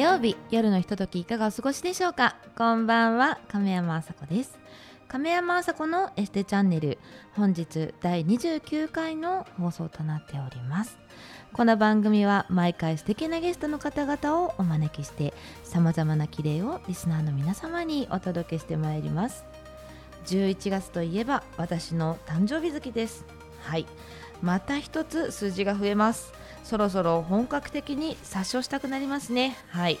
曜日夜のひとときいかがお過ごしでしょうか。こんばんは、亀山あさこです。亀山あさこのエステチャンネル、本日第29回の放送となっております。この番組は毎回素敵なゲストの方々をお招きしてさまざまな綺麗をリスナーの皆様にお届けしてまいります。11月といえば私の誕生日月です。はい、また一つ数字が増えます。そろそろ本格的に殺傷したくなりますね。はい、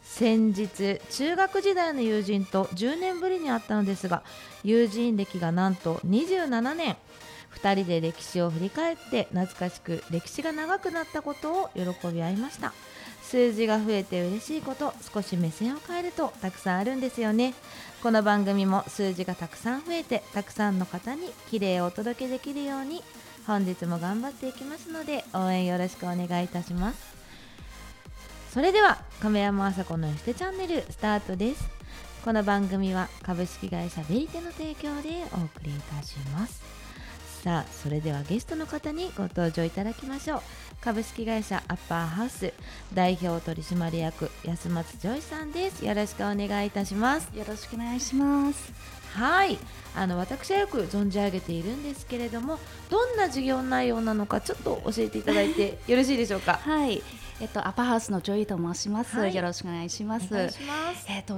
先日中学時代の友人と10年ぶりに会ったのですが、友人歴がなんと27年。2人で歴史を振り返って懐かしく歴史が長くなったことを喜び合いました。数字が増えて嬉しいこと、少し目線を変えるとたくさんあるんですよね。この番組も数字がたくさん増えてたくさんの方に綺麗をお届けできるように本日も頑張っていきますので応援よろしくお願いいたします。それでは亀山あさこのエステチャンネルスタートです。この番組は株式会社ベリテの提供でお送りいたします。さあ、それではゲストの方にご登場いただきましょう。株式会社アッパーハウス代表取締役安松ジョイさんです。よろしくお願いいたします。よろしくお願いします。はい、私はよく存じ上げているんですけれども、どんな事業内容なのかちょっと教えていただいてよろしいでしょうか。はい、アパハウスのジョイと申します。はい、よろしくお願いします。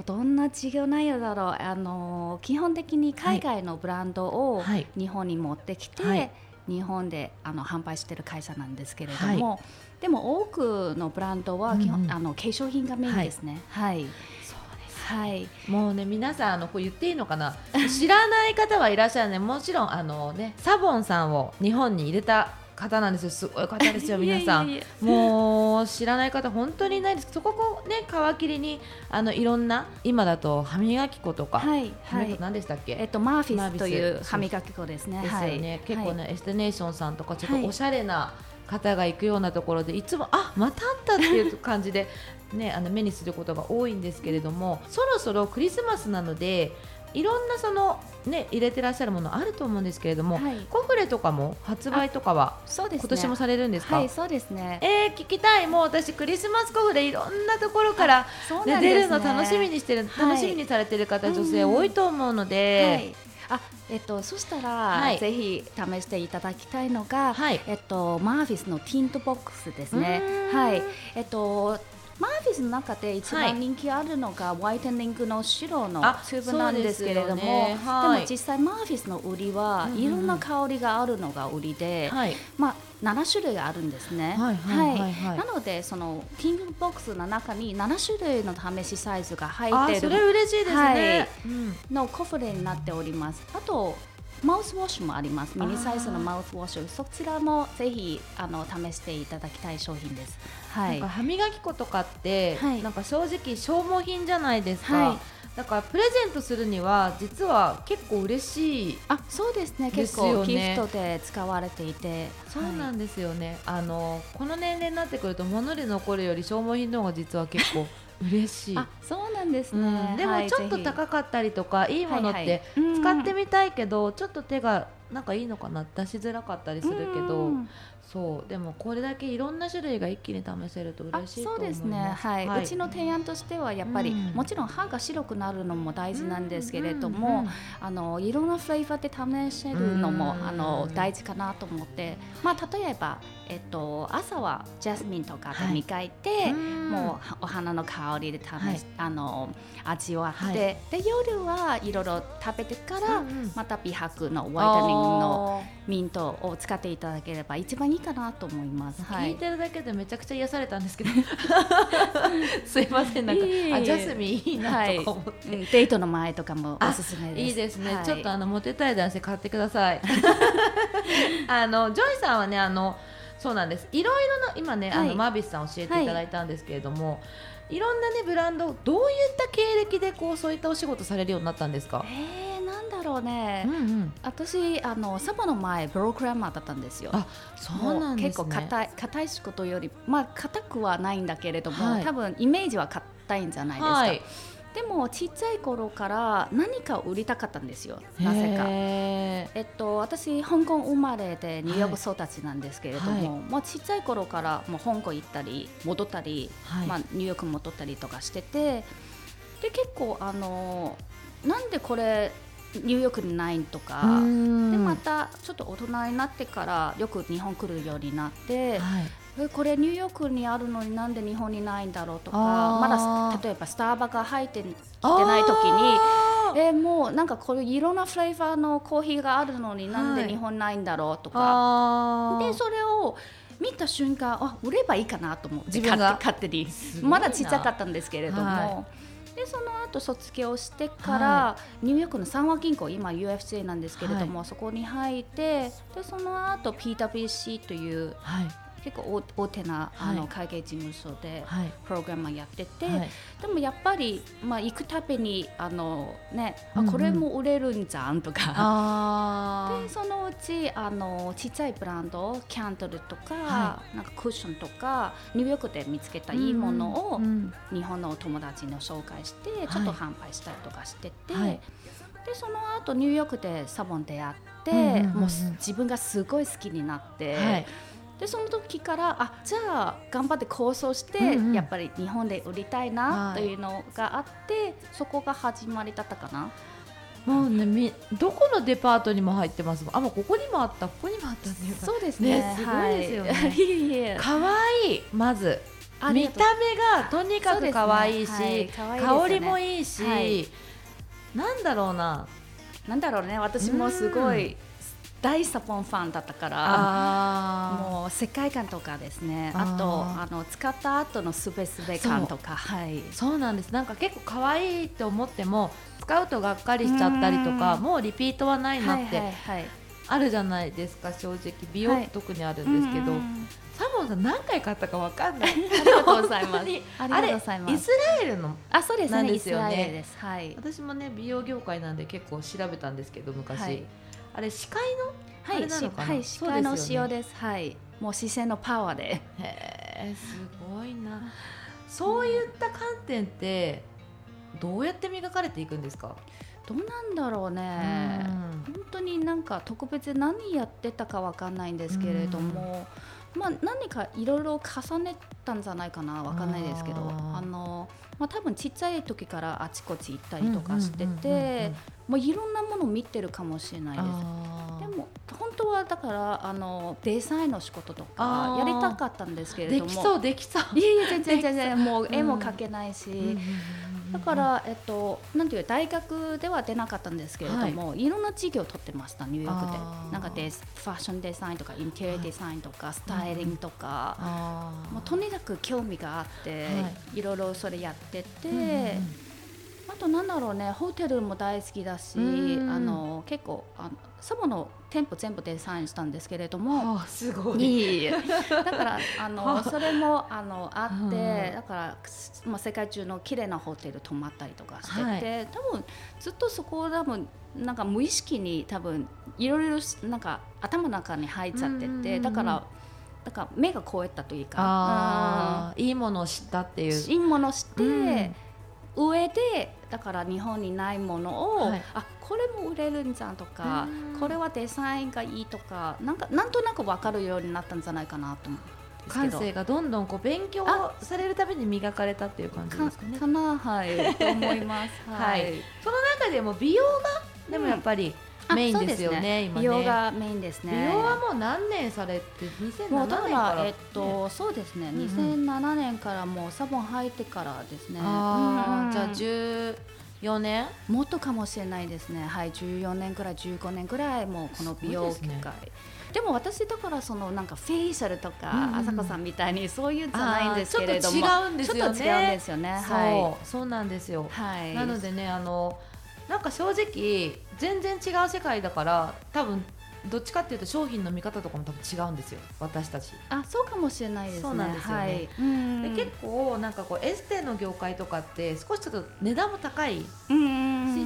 どんな事業内容だろう。基本的に海外のブランドを日本に持ってきて、はいはい、日本で販売している会社なんですけれども、はい、でも多くのブランドは基本、化粧品がメインですね。はい、はい、はい、もうね、皆さんこう言っていいのかな知らない方はいらっしゃるね。もちろんサボンさんを日本に入れた方なんですよ。すごい方ですよ皆さんもう知らない方本当にいないです。そこをね、皮切りにいろんな、今だと歯磨き粉とか、はいはい、何でしたっけ、マーフィスという歯磨き粉ですね。ですよね、はい、結構ね、はい、エステネーションさんとかちょっとおしゃれな方が行くようなところで、いつもあ、またあったっていう感じでね、目にすることが多いんですけれども、そろそろクリスマスなのでいろんなね、入れてらっしゃるものあると思うんですけれども、はい、コフレとかも発売とかはそうです、ね、今年もされるんですか。はい、そうですね。聞きたい。もう私クリスマスコフレいろんなところから、ね、出るの楽しみにしてる、はい、楽しみにされてる方、女性多いと思うので、うん、はい、そしたら、はい、ぜひ試していただきたいのが、はい、マーフィスのティントボックスですね。はい、マーフィスの中で一番人気あるのが、はい、ワイトニングの白のチューブなんですけれども、 でも実際マーフィスの売りは、うんうん、いろんな香りがあるのが売りで、はい、7種類あるんですね。はいはいはいはい、なのでそのティングボックスの中に7種類の試しサイズが入っている。あ、それ嬉しいですね。はい、うん、のコフレになっております。あとマウスウォッシュもあります。ミニサイズのマウスウォッシュ、そちらもぜひ試していただきたい商品です。はい、なんか歯磨き粉とかって、はい、なんか正直消耗品じゃないですか。はい、だからプレゼントするには実は結構嬉しい。あ、そうですね。結構ギフトで使われていて、そうなんですよね。はい、この年齢になってくると物で残るより消耗品の方が実は結構嬉しい。あ、そうなんですね。うん、でもちょっと高かったりとか、はい、いいものって使ってみたいけど、はいはい、ちょっと手がなんかいいのかな、出しづらかったりするけど、そう、でもこれだけいろんな種類が一気に試せると嬉しいと思います。そうですね。はいはい、うちの提案としてはやっぱり、もちろん歯が白くなるのも大事なんですけれども、いろんなフレーバーで試せるのも大事かなと思って、例えば、朝はジャスミンとかで磨いて、はい、もうお花の香りではい、味わって、はい、で夜はいろいろ食べてから、また美白のワイトニングのミントを使っていただければ一番いいかなと思います。はい、聞いてるだけでめちゃくちゃ癒されたんですけどすいません、なんかジャスミンいいなとか思って、はい、デートの前とかもおすすめです。いいですね。はい、ちょっとモテたい男性買ってくださいジョイさんはね、そうなんです、いろいろな今ね、はい、マービスさん教えていただいたんですけれども、はい、いろんな、ね、ブランド、どういった経歴でそういったお仕事されるようになったんですか。なんだろうね。私サボの前プログラマーだったんですよ。あ、そうなんですね。結構硬い仕事より硬くはないんだけれども、はい、多分イメージは硬いんじゃないですか。はい、でもちっちゃい頃から何かを売りたかったんですよ、なぜか。私香港生まれでニューヨーク育ちなんですけれども、はいはい、もうちっちゃい頃からもう香港行ったり戻ったり、はい、まあ、ニューヨーク戻ったりとかしてて、で結構なんでこれニューヨークにないんとかで、またちょっと大人になってからよく日本来るようになって、はい、これニューヨークにあるのになんで日本にないんだろうとか、まだ例えばスターバが入ってきてない時にもうなんかこれいろんなフレーバーのコーヒーがあるのになんで日本ないんだろうとか、はい、でそれを見た瞬間、あ、売ればいいかなと思って勝手に、まだ小さかったんですけれども、はい、でその後卒業してから、はい、ニューヨークの三和銀行、今 UFJ なんですけれども、はい、そこに入って、でその後 PwC という、はい、結構大手な、はい、会計事務所でプログラマーやってて、はい、でもやっぱり、まあ、行くたびにうんうん、これも売れるんじゃんとか、あでそのうちちっちゃいブランドキャンドルとか、はい、なんかクッションとかニューヨークで見つけたいいものを、うんうん、日本のお友達に紹介してちょっと販売したりとかしてて、はい、でその後ニューヨークでサボン出会って、うんうんうん、もう自分がすごい好きになって、はい、でその時からじゃあ頑張って構想して、うんうん、やっぱり日本で売りたいなというのがあって、はい、そこが始まりだったかな。もうね、どこのデパートにも入ってますもん。もうここにもあった、ここにもあったっていうか、そうです ね、すごいですよね、はい、かわいい。まず見た目がとにかくかわいいし、ね、はい、いいね、香りもいいし、はい、なんだろうね私もすごい大サボンファンだったから、もう世界観とかですね、あと使った後のスベスベ感とか、はい、そうなんです。なんか結構可愛いと思っても使うとがっかりしちゃったりとか、もうリピートはないなってあるじゃないですか、正直美容、はい、特にあるんですけど、サボンさん何回買ったか分かんない。ありがとうございますあれイスラエルのなんですよね。そうですね、イスラエルです、はい、私もね美容業界なんで結構調べたんですけど昔、はい、あれ視界の、はい、あれなのかな、はい、視界の塩です、はい、もう視線のパワーで、すごいな。そういった観点ってどうやって磨かれていくんですか？どうなんだろうね、うん、本当になんか特別何やってたかわかんないんですけれども、まあ、何かいろいろ重ねたんじゃないかな、わかんないですけど、まあ、多分ちっちゃい時からあちこち行ったりとかしてて、もういろんなものを見てるかもしれないです。でも本当はだからデザインの仕事とかやりたかったんですけれども、できそういや全然もう絵も描けないし、だから、なんていう大学では出なかったんですけれども、はい、いろんな授業を取ってました、ニューヨークで。なんかファッションデザインとかインテリアデザインとか、はい、スタイリングとか、もうとにかく興味があって、はい、いろいろそれやってて、うんうん、あとなんだろうね、ホテルも大好きだし、うん、結構サボの店舗全部デザインしたんですけれども、すごいだからそれもあって、うん、だから、まあ、世界中の綺麗なホテル泊まったりとかしてて、はい、多分ずっとそこを多分なんか無意識に多分いろいろなんか頭の中に入っちゃってて、うん、だから目が超えたというか、いいものを知ったっていう、いいものを知って、うん上でだから日本にないものを、はい、これも売れるんじゃんとか、これはデザインがいいとか、なんとなく分かるようになったんじゃないかなと思うんですけど、感性がどんどんこう勉強されるために磨かれたっていう感じですかね。かな、はいと思います、はいはい、その中でも美容がでもやっぱり、うん、メインですよ ね、今ね。美容がメインですね。美容はもう何年されて、2007年から、そうですね、2007年からもうサボン入ってからですね。じゃあ14年もっとかもしれないですね、はい、14年くらい15年くらいもうこの美容機会、ね、でも私だからそのなんかフェイシャルとか、うんうん、朝子さんみたいにそういうんじゃないんですけれども、ちょっと違うんですよね、ちょっと違うんですよね、はい、そうなんですよ、はい、なのでね、なんか正直全然違う世界だから、多分どっちかっていうと商品の見方とかも多分違うんですよ、私たち。そうかもしれないですね。そうなんですよね、はい、うんで結構なんかこうエステの業界とかって少しちょっと値段も高いし、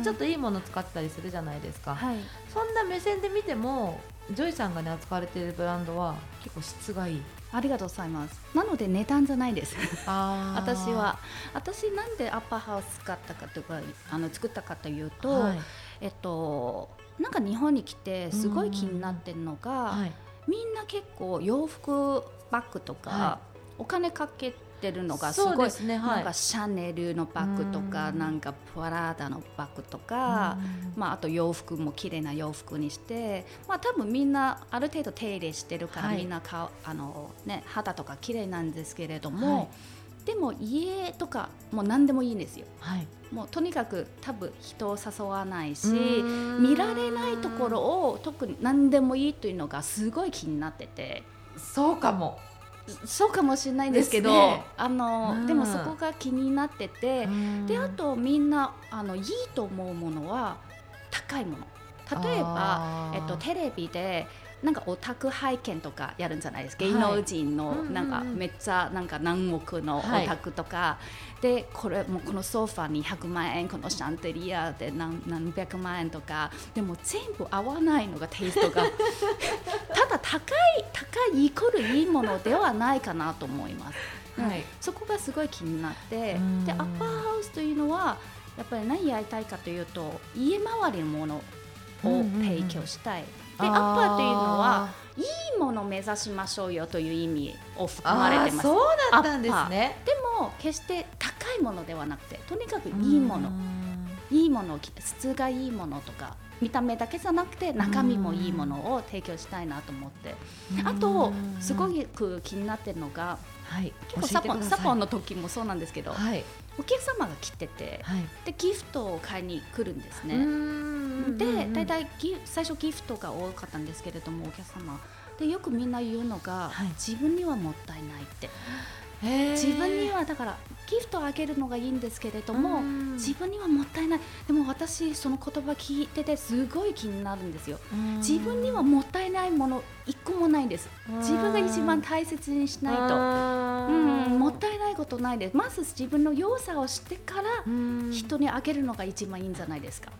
ちょっといいもの使ったりするじゃないですか、はい、そんな目線で見てもジョイさんがね扱われているブランドは結構質がいい。ありがとうございます。なので値段じゃないです。私なんでアッパーハウス買ったかとか作ったかというと、はい、なんか日本に来てすごい気になってるのが、はい、みんな結構洋服バッグとか、はい、お金かけてるのがすごい、そうですね、はい、なんかシャネルのバッグとか、なんかプラダのバッグとか、まあ、あと洋服も綺麗な洋服にして、まあ、多分みんなある程度手入れしてるから、はい、みんな肌とか綺麗なんですけれども、はい、でも家とかもう何でもいいんですよ、はい、もうとにかく多分人を誘わないし見られないところを特に何でもいいというのがすごい気になってて。そうかもしれないんですけど、ね、でもそこが気になってて、であとみんないいと思うものは高いもの、例えば、テレビでなんかオタク拝見とかやるんじゃないですか、芸能人のなんかめっちゃなんか何億のオタクとか、はい、でこのソファー200万円このシャンデリアで 何百万円とか、でも全部合わないのがテイストがただ高いイコールいいものではないかなと思います、はい、そこがすごい気になって、でアッパーハウスというのはやっぱり何やりたいかというと家周りのものを提供したい、うんうんうん、でアッパーというのはいいものを目指しましょうよという意味を含まれてます。そうだったんですね。でも決して高いものではなくて、とにかくいいもの、質がいいものとか見た目だけじゃなくて中身もいいものを提供したいなと思って、あとすごく気になってるのが、はい、結構サポンの時もそうなんですけど、はい、お客様が来てて、はい、でギフトを買いに来るんですね。でだいたい最初ギフトが多かったんですけれども、お客様でよくみんな言うのが、はい、自分にはもったいないって。自分にはだからギフトをあげるのがいいんですけれども、自分にはもったいない。でも私その言葉聞いててすごい気になるんですよ。自分にはもったいないもの一個もないんです。自分が一番大切にしないと、もったいないことないです。まず自分の良さを知ってから人にあげるのが一番いいんじゃないですか。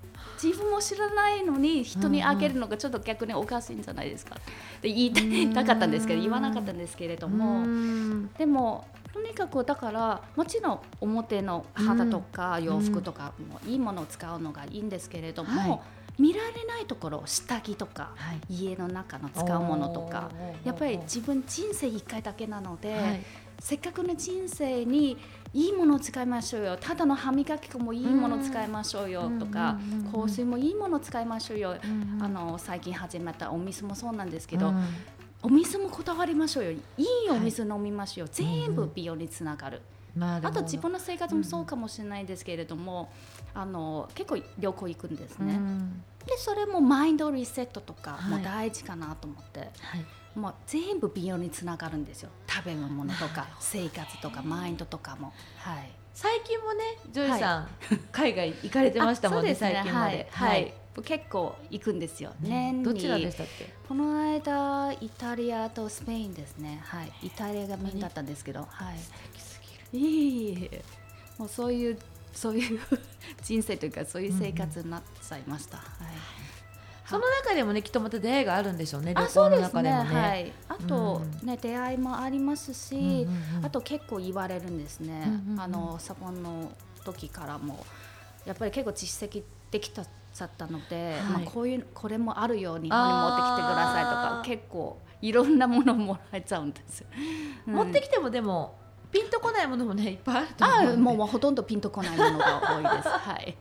自分も知らないのに人にあげるのがちょっと逆におかしいんじゃないですかって言いたかったんですけど、言わなかったんですけれども、でもとにかくだからもちろん表の肌とか洋服とかもいいものを使うのがいいんですけれども、はい、見られないところ、下着とか、はい、家の中の使うものとか、やっぱり自分人生1回だけなので、はい、せっかくの人生にいいものを使いましょうよ、ただの歯磨き粉もいいものを使いましょうよとか、香水もいいものを使いましょうよ、最近始めたお水もそうなんですけど、お水もこだわりましょうよ、いいお水飲みましょうよ、はい、全部美容につながる、あと自分の生活もそうかもしれないですけれども、結構旅行行くんですね、でそれもマインドリセットとかも大事かなと思って、はい、もう全部美容につながるんですよ、食べ物とか生活とかマインドとかも、はい。最近もねジョイさん、はい、海外行かれてましたもんね。そうですね、最近まで、はいはい、結構行くんですよ、年に。どちらでしたっけ？この間イタリアとスペインですね、はい、イタリアがメインだったんですけど、はい、素敵すぎる。もうそういう人生というかそういう生活になっちゃいました、はい、その中でもねきっとまた出会いがあるんでしょうね、旅行の中でも ね、はい、あと、ね、出会いもありますし、あと結構言われるんですね、サポンの時からもやっぱり結構実績できただったので、はい、これもあるよ、日本に持ってきてくださいとか結構いろんなものをもらえちゃうんですよ、持ってきてもでもピンとこないものもねいっぱいあると思うんで、もうほとんどピンとこないものが多いですはい、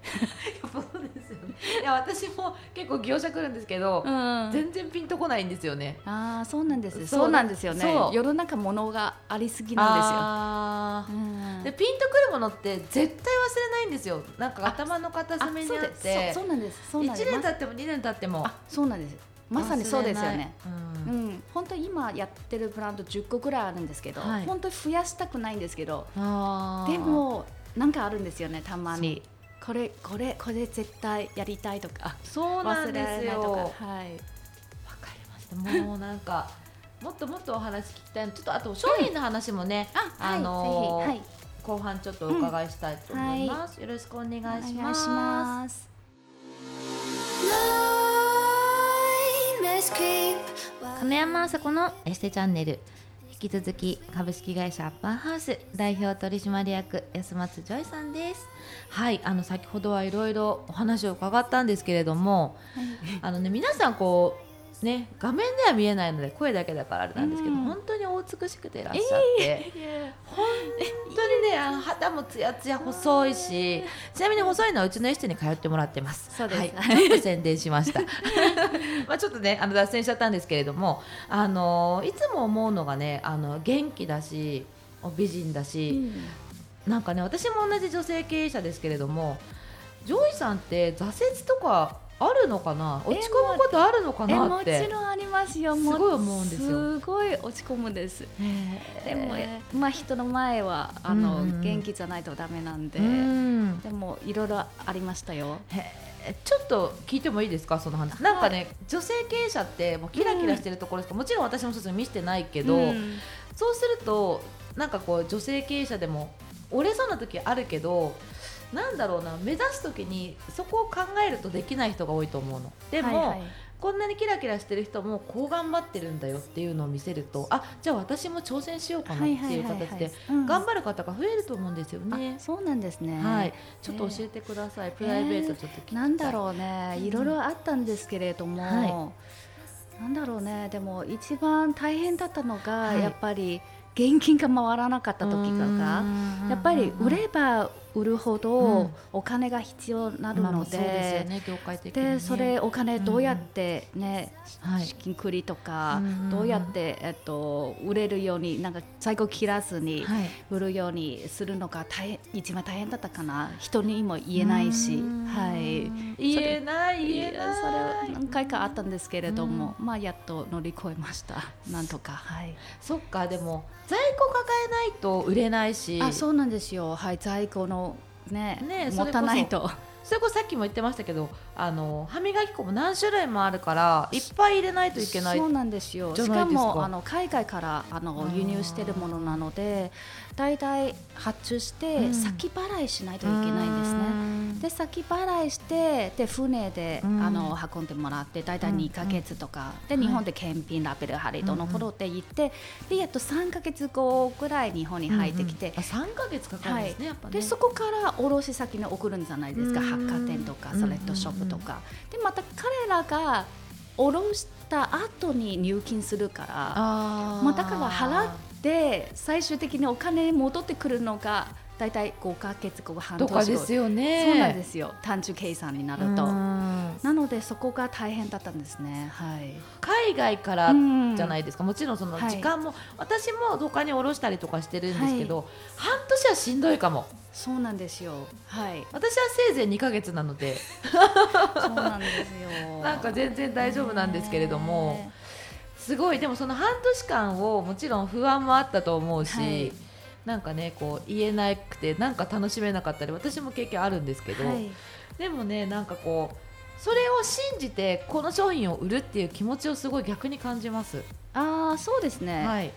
やっぱそうですよね。いや私も結構業者来るんですけど、全然ピンとこないんですよね。そうなんですよ、そうなんですよね、世の中物がありすぎなんですよ、でピンとくるものって絶対忘れないんですよ。なんか頭の片隅にあって、そうなんです。1年経っても2年経っても、そうなんです、まさにそうですよね、本当に今やってるブランド10個ぐらいあるんですけど、はい、本当に増やしたくないんですけど、でもなんかあるんですよね、たまにこれ絶対やりたいとか、そうなんですよ、忘れられないとか、はい、わかりました。もうなんかもっともっとお話聞きたいの、ちょっとあと商品の話もね、はい、後半ちょっとお伺いしたいと思います、よろしくお願いします。亀山麻子のエステチャンネル、引き続き株式会社アッパーハウス代表取締役安松ジョイさんです。はい、先ほどはいろいろお話を伺ったんですけれども、皆さんこう、ね、画面では見えないので声だけだからあれなんですけど、本当にお美しくていらっしゃって、本当にね、肌もツヤツヤ細いし、ちなみに細いのはうちのエステに通ってもらってます。そうです、はい、ちょっと宣伝しましたまあちょっとね脱線しちゃったんですけれども、いつも思うのがね、元気だし美人だし、なんかね、私も同じ女性経営者ですけれども、ジョイさんって挫折とかあるのかな、落ち込むことあるのかなって。もちろんありますよ。すごい思うんですよ。すごい落ち込むんです。でも、まあ、人の前は元気じゃないとダメなんで、でもいろいろありましたよ。ちょっと聞いてもいいですか、その話。なんかね、はい、女性経営者ってもうキラキラしてるところしか、もちろん私もそういうの見せてないけど、そうするとなんかこう女性経営者でも折れそうな時あるけど、なんだろうな、目指すときにそこを考えるとできない人が多いと思うの。でも、はいはい、こんなにキラキラしてる人もこう頑張ってるんだよっていうのを見せると、あ、じゃあ私も挑戦しようかなっていう形で頑張る方が増えると思うんですよね。そうなんですね、はい、ちょっと教えてください。プライベートちょっと聞きたい。なんだろうね、いろいろあったんですけれども、なんだろうね、でも一番大変だったのが、やっぱり現金が回らなかった時とか、やっぱり売れば売るほどお金が必要になるので、でそれお金どうやってね、資金繰りとかどうやって売れるように、なんか最後切らずに売るようにするのが一番大変だったかな。人にも言えないし、言えないそれは何回かあったんですけれども、まあやっと乗り越えました、なんとか。はい、そっか。でも在庫抱えないと売れないし。あ、そうなんですよ。はい、在庫のね、持たないと。それこそさっきも言ってましたけど、歯磨き粉も何種類もあるからいっぱい入れないといけない。そうなんですよ。しかも海外から輸入しているものなので、だいたい発注して先払いしないといけないんですね。で先払いして、で船で運んでもらって、だいたい2ヶ月とかで、日本で検品ラベル貼りどの頃って言って、でやっと3ヶ月後くらい日本に入ってきて、3ヶ月かかるんですね、やっぱね。でそこから卸先に送るんじゃないですか、百貨店とかセレクトショップとかで。また彼らが卸した後に入金するから、まあだから払って最終的にお金戻ってくるのがだいたい5ヶ月後、半年後とかですよね。そうなんですよ、単純計算になると。なのでそこが大変だったんですね。はい、海外からじゃないですか。もちろんその時間も、私も他に卸したりとかしてるんですけど、半年はしんどいかも。そうなんですよ、はい、私はせいぜい2ヶ月なのでそうなんですよ。なんか全然大丈夫なんですけれども、すごい。でもその半年間を、もちろん不安もあったと思うし、なんかね、こう言えなくてなんか楽しめなかったり、私も経験あるんですけど、でもね、なんかこうそれを信じてこの商品を売るっていう気持ちをすごい逆に感じます。あ、そうですね、はい、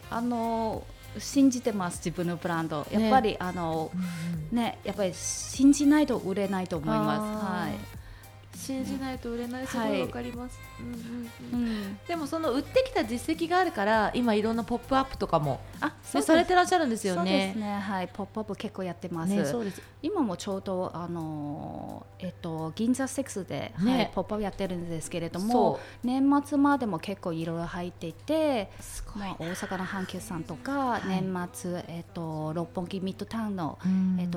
信じてます、自分のブランド。やっぱり、やっぱり信じないと売れないと思います。はい、信じないと売れない。すごいわかります。でもその売ってきた実績があるから、今いろんなポップアップとかもされてらっしゃるんですよね。そうですね、はい、ポップアップ結構やってます。ね、そうです。今もちょうど、銀座セックスで、ポップアップやってるんですけれども、年末までも結構いろいろ入っていて、大阪の阪急さんとか、年末、六本木ミッドタウンの、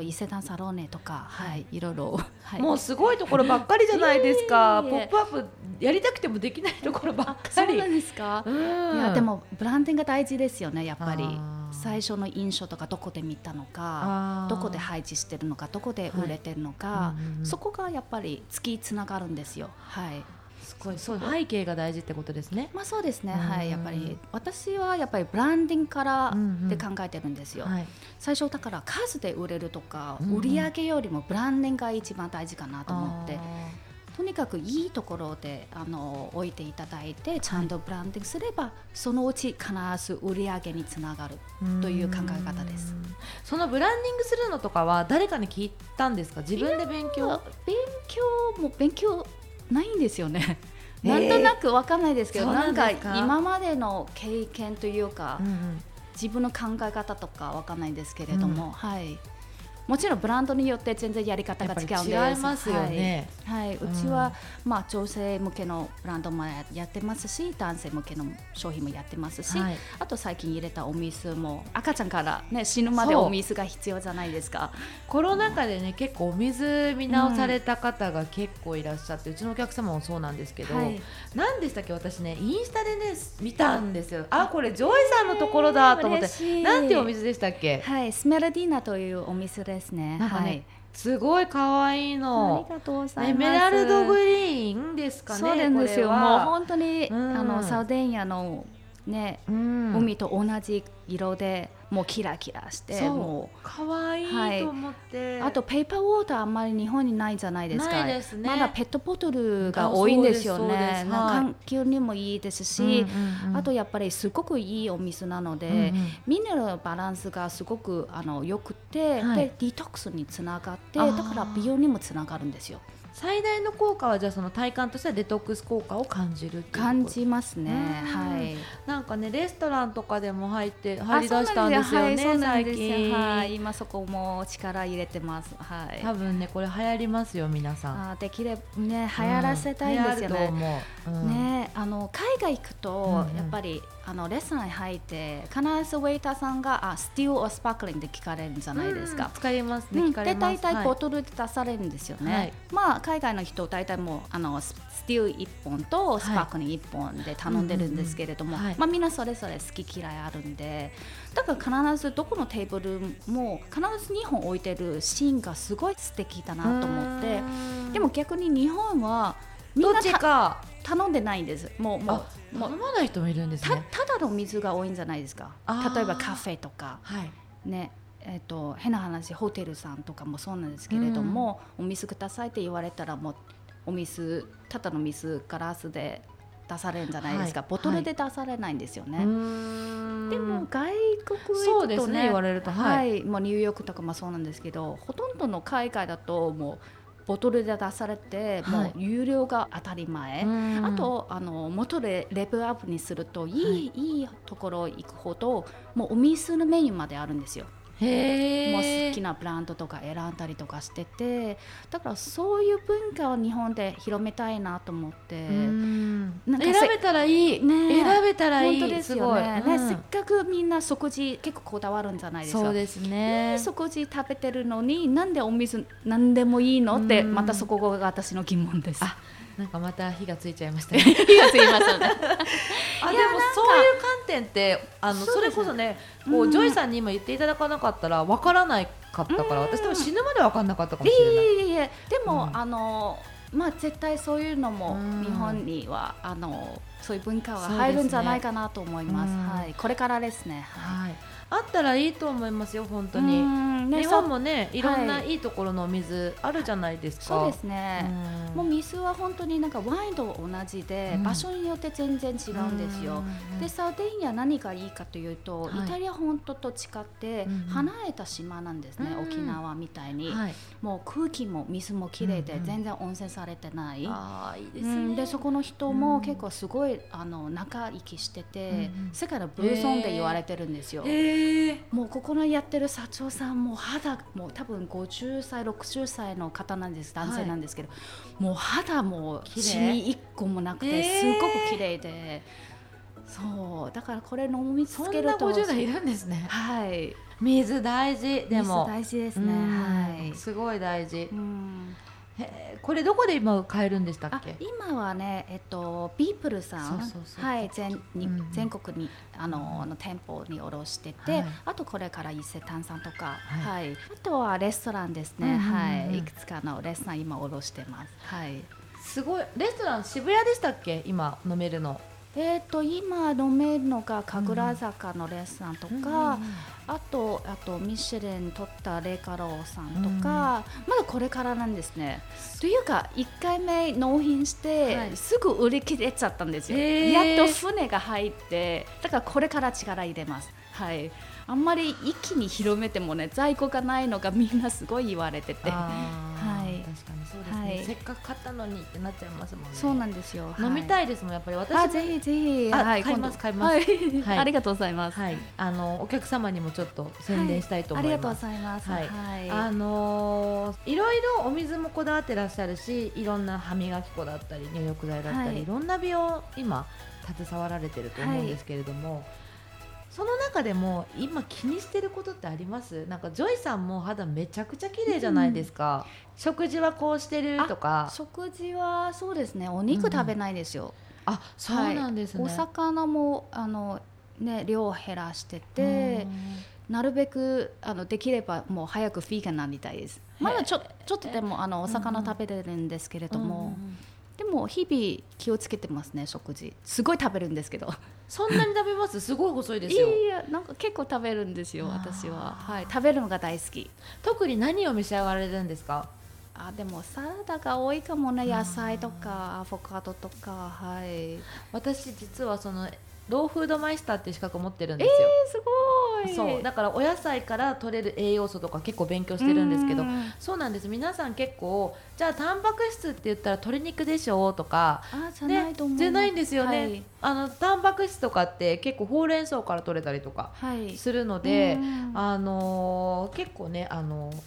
伊勢丹サローネとか、いろいろ、もうすごいところばっかりじゃないですか。ポップアップやりたくてもできないところばっかり。そうなんですか。いや、でもブランディングが大事ですよね、やっぱり。最初の印象とか、どこで見たのか、どこで配置してるのか、どこで売れてるのか、そこがやっぱり突きつながるんですよ。すごい、そういう背景が大事ってことですね。まあ、そうですね、やっぱり私はやっぱりブランディングからで考えてるんですよ。最初だから数で売れるとか、売り上げよりもブランディングが一番大事かなと思って、とにかくいいところで置いていただいて、ちゃんとブランディングすれば、そのうち必ず売り上げにつながるという考え方です。そのブランディングするのとかは誰かに聞いたんですか？自分で勉強。勉強もないんですよねなんとなく分かんないですけど、なんか今までの経験というか、うんうん、自分の考え方とか分かんないんですけれども、うん、はい、もちろんブランドによって全然やり方が違うんです。やっぱり違いますよね、はいはい、うちは、うん、まあ、女性向けのブランドもやってますし、男性向けの商品もやってますし、はい、あと最近入れたお水も赤ちゃんから、ね、死ぬまでお水が必要じゃないですか。コロナ禍で、ね、結構お水見直された方が結構いらっしゃって、うん、うちのお客様もそうなんですけど、はい、何でしたっけ、私ねインスタでね見たんですよ。あ、これジョイさんのところだと思って、なんてお水でしたっけ。はい、スメルディーナというお水ですね。なんかね、はい、すごい可愛いの。ありがとうございます。エメラルドグリーンですかね。そうなんですよ。もう本当に、うん、サウデンヤの、ね、うん、海と同じ色で、もうキラキラして、もう可愛いと思って、はい。あとペーパーウォーターあんまり日本にないじゃないですか。ないですね。まだペットボトルが多いんですよね。環境にもいいですし、うんうんうん、あとやっぱりすごくいいお水なので、うんうん、ミネラルのバランスがすごく良くて、はい、でデトックスにつながって、だから美容にもつながるんですよ。最大の効果はじゃあその体感としてはデトックス効果を感じるっていう感じますね、はい、なんかねレストランとかでも入り出したんですよね、はい、最近、はい、今そこも力入れてます、はい、多分ねこれ流行りますよ皆さん。あ、できればね流行らせたいんですよね、うん、ね、海外行くと、うん、やっぱりレストランに入って必ずウェイターさんがスティールオースパークリングで聞かれるんじゃないですか、うん、使いますね、聞かれます。で大体ボトルで出されるんですよね、はい、まあ海外の人大体もうスティール1本とスパークリング1本で頼んでるんですけれども、はい、うんうんうん、まあ、みんなそれぞれ好き嫌いあるんで、だから必ずどこのテーブルも必ず2本置いてるシーンがすごい素敵だなと思って。でも逆に日本はみんな頼んでないんです。もう頼まない人もいるんですね。 ただの水が多いんじゃないですか。例えばカフェとか、はい、ね、変な話ホテルさんとかもそうなんですけれども、お水くださいって言われたらもうお水ただの水ガラスで出されるんじゃないですか、はい、ボトルで出されないんですよね、はい、うーん、でも外国行くと ね言われると、はいはい、もうニューヨークとかもそうなんですけど、ほとんどの海外だともうボトルで出されて、もう有料が当たり前、はい、あともっとレベルアップにするといいところ行くほどもうお店のメニューまであるんですよ。へー、もう好きなブランドとか選んだりとかしてて、だからそういう文化を日本で広めたいなと思って、なんか選べたらいい、ね、選べたらいい、本当ですよね、すごい、うん、ね、せっかくみんな食事結構こだわるんじゃないですか。そうですね、食事食べてるのになんでお水なんでもいいのって、またそこが私の疑問です。あ、なんかまた火がついちゃいましたね。火がついましたね。あ、でもそういう観点ってそれこそね、こうジョイさんに今言っていただかなかったらわからないかったから、私多分死ぬまでわかんなかったかもしれない。いえでも、うん、まあ、絶対そういうのも日本にはそういう文化が入るんじゃないかなと思います。はい、これからですね、はい、あったらいいと思いますよ本当に、ね、日本もねいろんないいところのお水あるじゃないですか、はい、そうですね、うん、もう水は本当になんかワインと同じで、うん、場所によって全然違うんですよ、うん、でサウデンヤ何がいいかというと、はい、イタリア本当と違って離れた島なんですね、うん、沖縄みたいに、はい、もう空気も水もきれいで全然温泉されてない、うん、あ、いいですね、うん、でそこの人も結構すごい長生きしてて、うん、世界のブルーゾーンで言われてるんですよ、もうここのやってる社長さんも肌もう多分50歳60歳の方なんです、男性なんですけど、はい、もう肌もシミ一個もなくてすごく綺麗で、そうだからこれ飲み続けるとそんな50代いるんですね、はい、水大事、でも水大事ですね、はい、すごい大事、うん、これどこで今買えるんでしたっけ。今はね、ビープルさん、はい、全国にの店舗に卸してて、はい、あとこれから伊勢丹さんとか、はいはい、あとはレストランですね、うんうんうん、はい、いくつかのレストラン今卸してます、はい、すごい。レストラン渋谷でしたっけ今飲めるの。今飲めるのが神楽坂のレストランとか、うんうんうん、あとミシュレン取ったレカローさんとか、うん、まだこれからなんですね。というか1回目納品して、はい、すぐ売り切れちゃったんですよ、やっと船が入って、だからこれから力入れます、はい、あんまり一気に広めてもね在庫がないのがみんなすごい言われてて、あ、はい、確かにそうですね、はい、せっかく買ったのにってなっちゃいますもんね。そうなんですよ、はい、飲みたいですもんやっぱり私も。あ、ぜひぜひ、はい、買います買います、はいはい、ありがとうございます、はい、お客様にもちょっと宣伝したいと思います、はい、ありがとうございます、はいはい、いろいろお水もこだわってらっしゃるし、いろんな歯磨き粉だったり入浴剤だったり、はい、いろんな美容今携わられてると思うんですけれども、はい、その中でも今気にしてることってあります？なんかジョイさんも肌めちゃくちゃ綺麗じゃないですか、うん、食事はこうしてるとか。食事はそうですね、お肉食べないですよ、うん、あ、そうなんですね、はい、お魚もね、量を減らしてて、なるべくできればもう早くフィーガンなんみたいです。まだちょっとでもお魚食べてるんですけれども、うんうん、でも日々気をつけてますね。食事すごい食べるんですけど。そんなに食べます？すごい細いですよ。いやなんか結構食べるんですよ私は、はい、食べるのが大好き。特に何を召し上がられるんですか？あ、でもサラダが多いかもね、野菜とかアボカドとか、はい、私実はローフードマイスターっていう資格を持ってるんですよ。すごい。そうだからお野菜から取れる栄養素とか結構勉強してるんですけど、そうなんです。皆さん結構じゃあタンパク質って言ったら鶏肉でしょとか、あ、じゃないと思う、ね、じゃないんですよね、はい、タンパク質とかって結構ほうれん草から取れたりとかするので、はい、結構ね、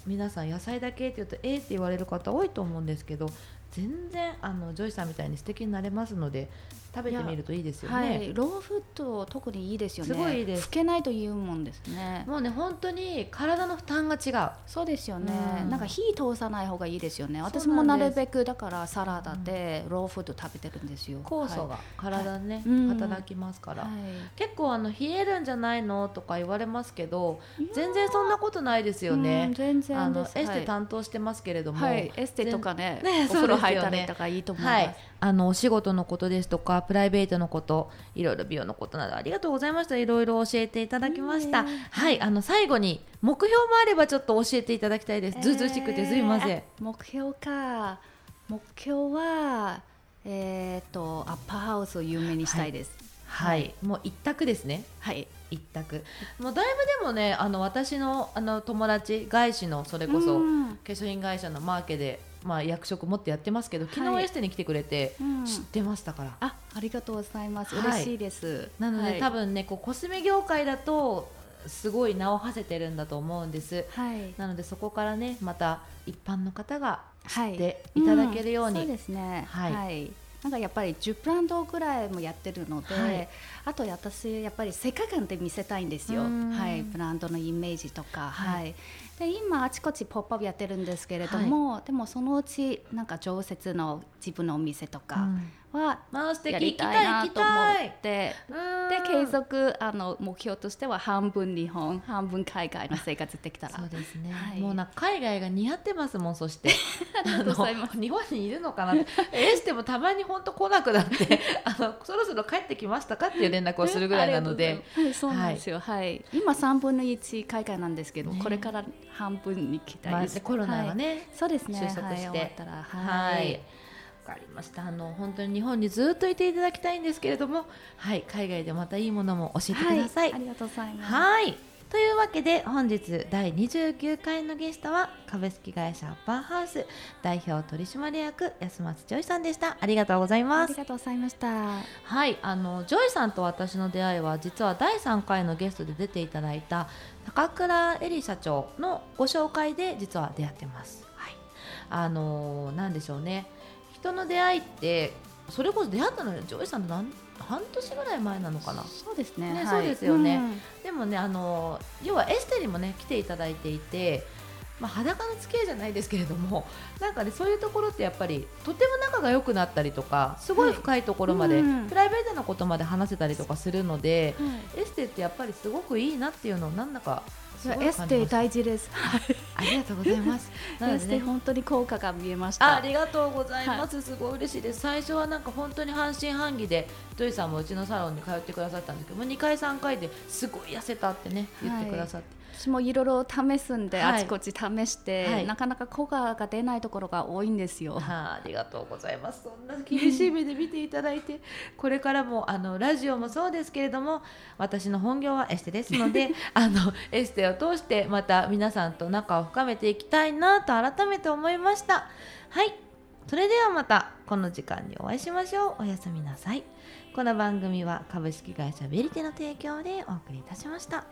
皆さん野菜だけって言うとって言われる方多いと思うんですけど、全然ジョイさんみたいに素敵になれますので食べてみるといいですよね、はい、ローフード特にいいですよね。すごいいいです。つけないというもんですね。もうね本当に体の負担が違う。そうですよね、うん、なんか火通さない方がいいですよね。私もなるべくだからサラダでローフード食べてるんですよ、うん、酵素が体ね、はい、働きますから、はい、結構冷えるんじゃないのとか言われますけど、全然そんなことないですよね、うん、全然です。エステ担当してますけれども、はい、エステとか ねお風呂入ったりとかいいと思います、はい、お仕事のことですとかプライベートのこと、いろいろ美容のことなどありがとうございました。いろいろ教えていただきました、はい、最後に目標もあればちょっと教えていただきたいです。ずうずうしくてすいません。目標か、目標はアッパーハウスを有名にしたいです、はいはい、もう一択ですね。はい、一択。もうだいぶでもね、私の友達外資のそれこそ化粧品会社のマーケでまあ、役職持ってやってますけど、昨日エステに来てくれて知ってましたから、はい、ありがとうございます、はい、嬉しいです。なので、はい、多分ねこうコスメ業界だとすごい名を馳せてるんだと思うんです、はい、なのでそこからねまた一般の方が知っていただけるように、はい、うん、そうですね、はいはい、なんかやっぱり10ブランドぐらいもやってるので、はい、あと私やっぱり世界観で見せたいんですよ、はい、ブランドのイメージとか、はいはい、で今あちこちポップアップやってるんですけれども、はい、でもそのうちなんか常設の自分のお店とかはやりたいなと思って、で継続目標としては半分日本半分海外の生活できたら。そうですね、はい、もうなんか海外が似合ってますもん。そして日本にいるのかなってエステもたまに本当来なくなってそろそろ帰ってきましたかっていう連絡をするぐらいなのではい、そうなんですよ、はい、今3分の1海外なんですけど、ね、これから半分に来たりして、まあ、コロナがね、はい、そうですね、収束して、はい、終わったら、はい、はい、分かりました。本当に日本にずっといていただきたいんですけれども、はい、海外でまたいいものも教えてください、はい、ありがとうございます。はい、というわけで本日第29回のゲストは株式会社アッパーハウス代表取締役安松ジョイさんでした。ありがとうございます。ありがとうございました。はい、ジョイさんと私の出会いは実は第3回のゲストで出ていただいた高倉恵里社長のご紹介で実は出会ってます、はい、なんでしょうね、人の出会いってそれこそ出会ったのにジョイさんと半年ぐらい前なのかな。そうですね、はい、そうですよね、うん、でもね要はエステにもね来ていただいていて、まあ、裸の付き合いじゃないですけれどもなんかねそういうところってやっぱりとても仲が良くなったりとかすごい深いところまで、はい、うん、プライベートなことまで話せたりとかするので、はい、エステってやっぱりすごくいいなっていうのをなんだかエステ大事です、はい、ありがとうございますなので、ね、エステ本当に効果が見えました。ありがとうございます、はい、すごい嬉しいです。最初はなんか本当に半信半疑でジョイさんもうちのサロンに通ってくださったんですけども2回3回ですごい痩せたってね言ってくださって、はい、私もいろいろ試すんで、はい、あちこち試して、はい、なかなか効果が出ないところが多いんですよ。ありがとうございます。そんな厳しい目で見ていただいてこれからもラジオもそうですけれども、私の本業はエステですのでエステを通してまた皆さんと仲を深めていきたいなと改めて思いました。はい、それではまたこの時間にお会いしましょう。おやすみなさい。この番組は株式会社ベリテの提供でお送りいたしました。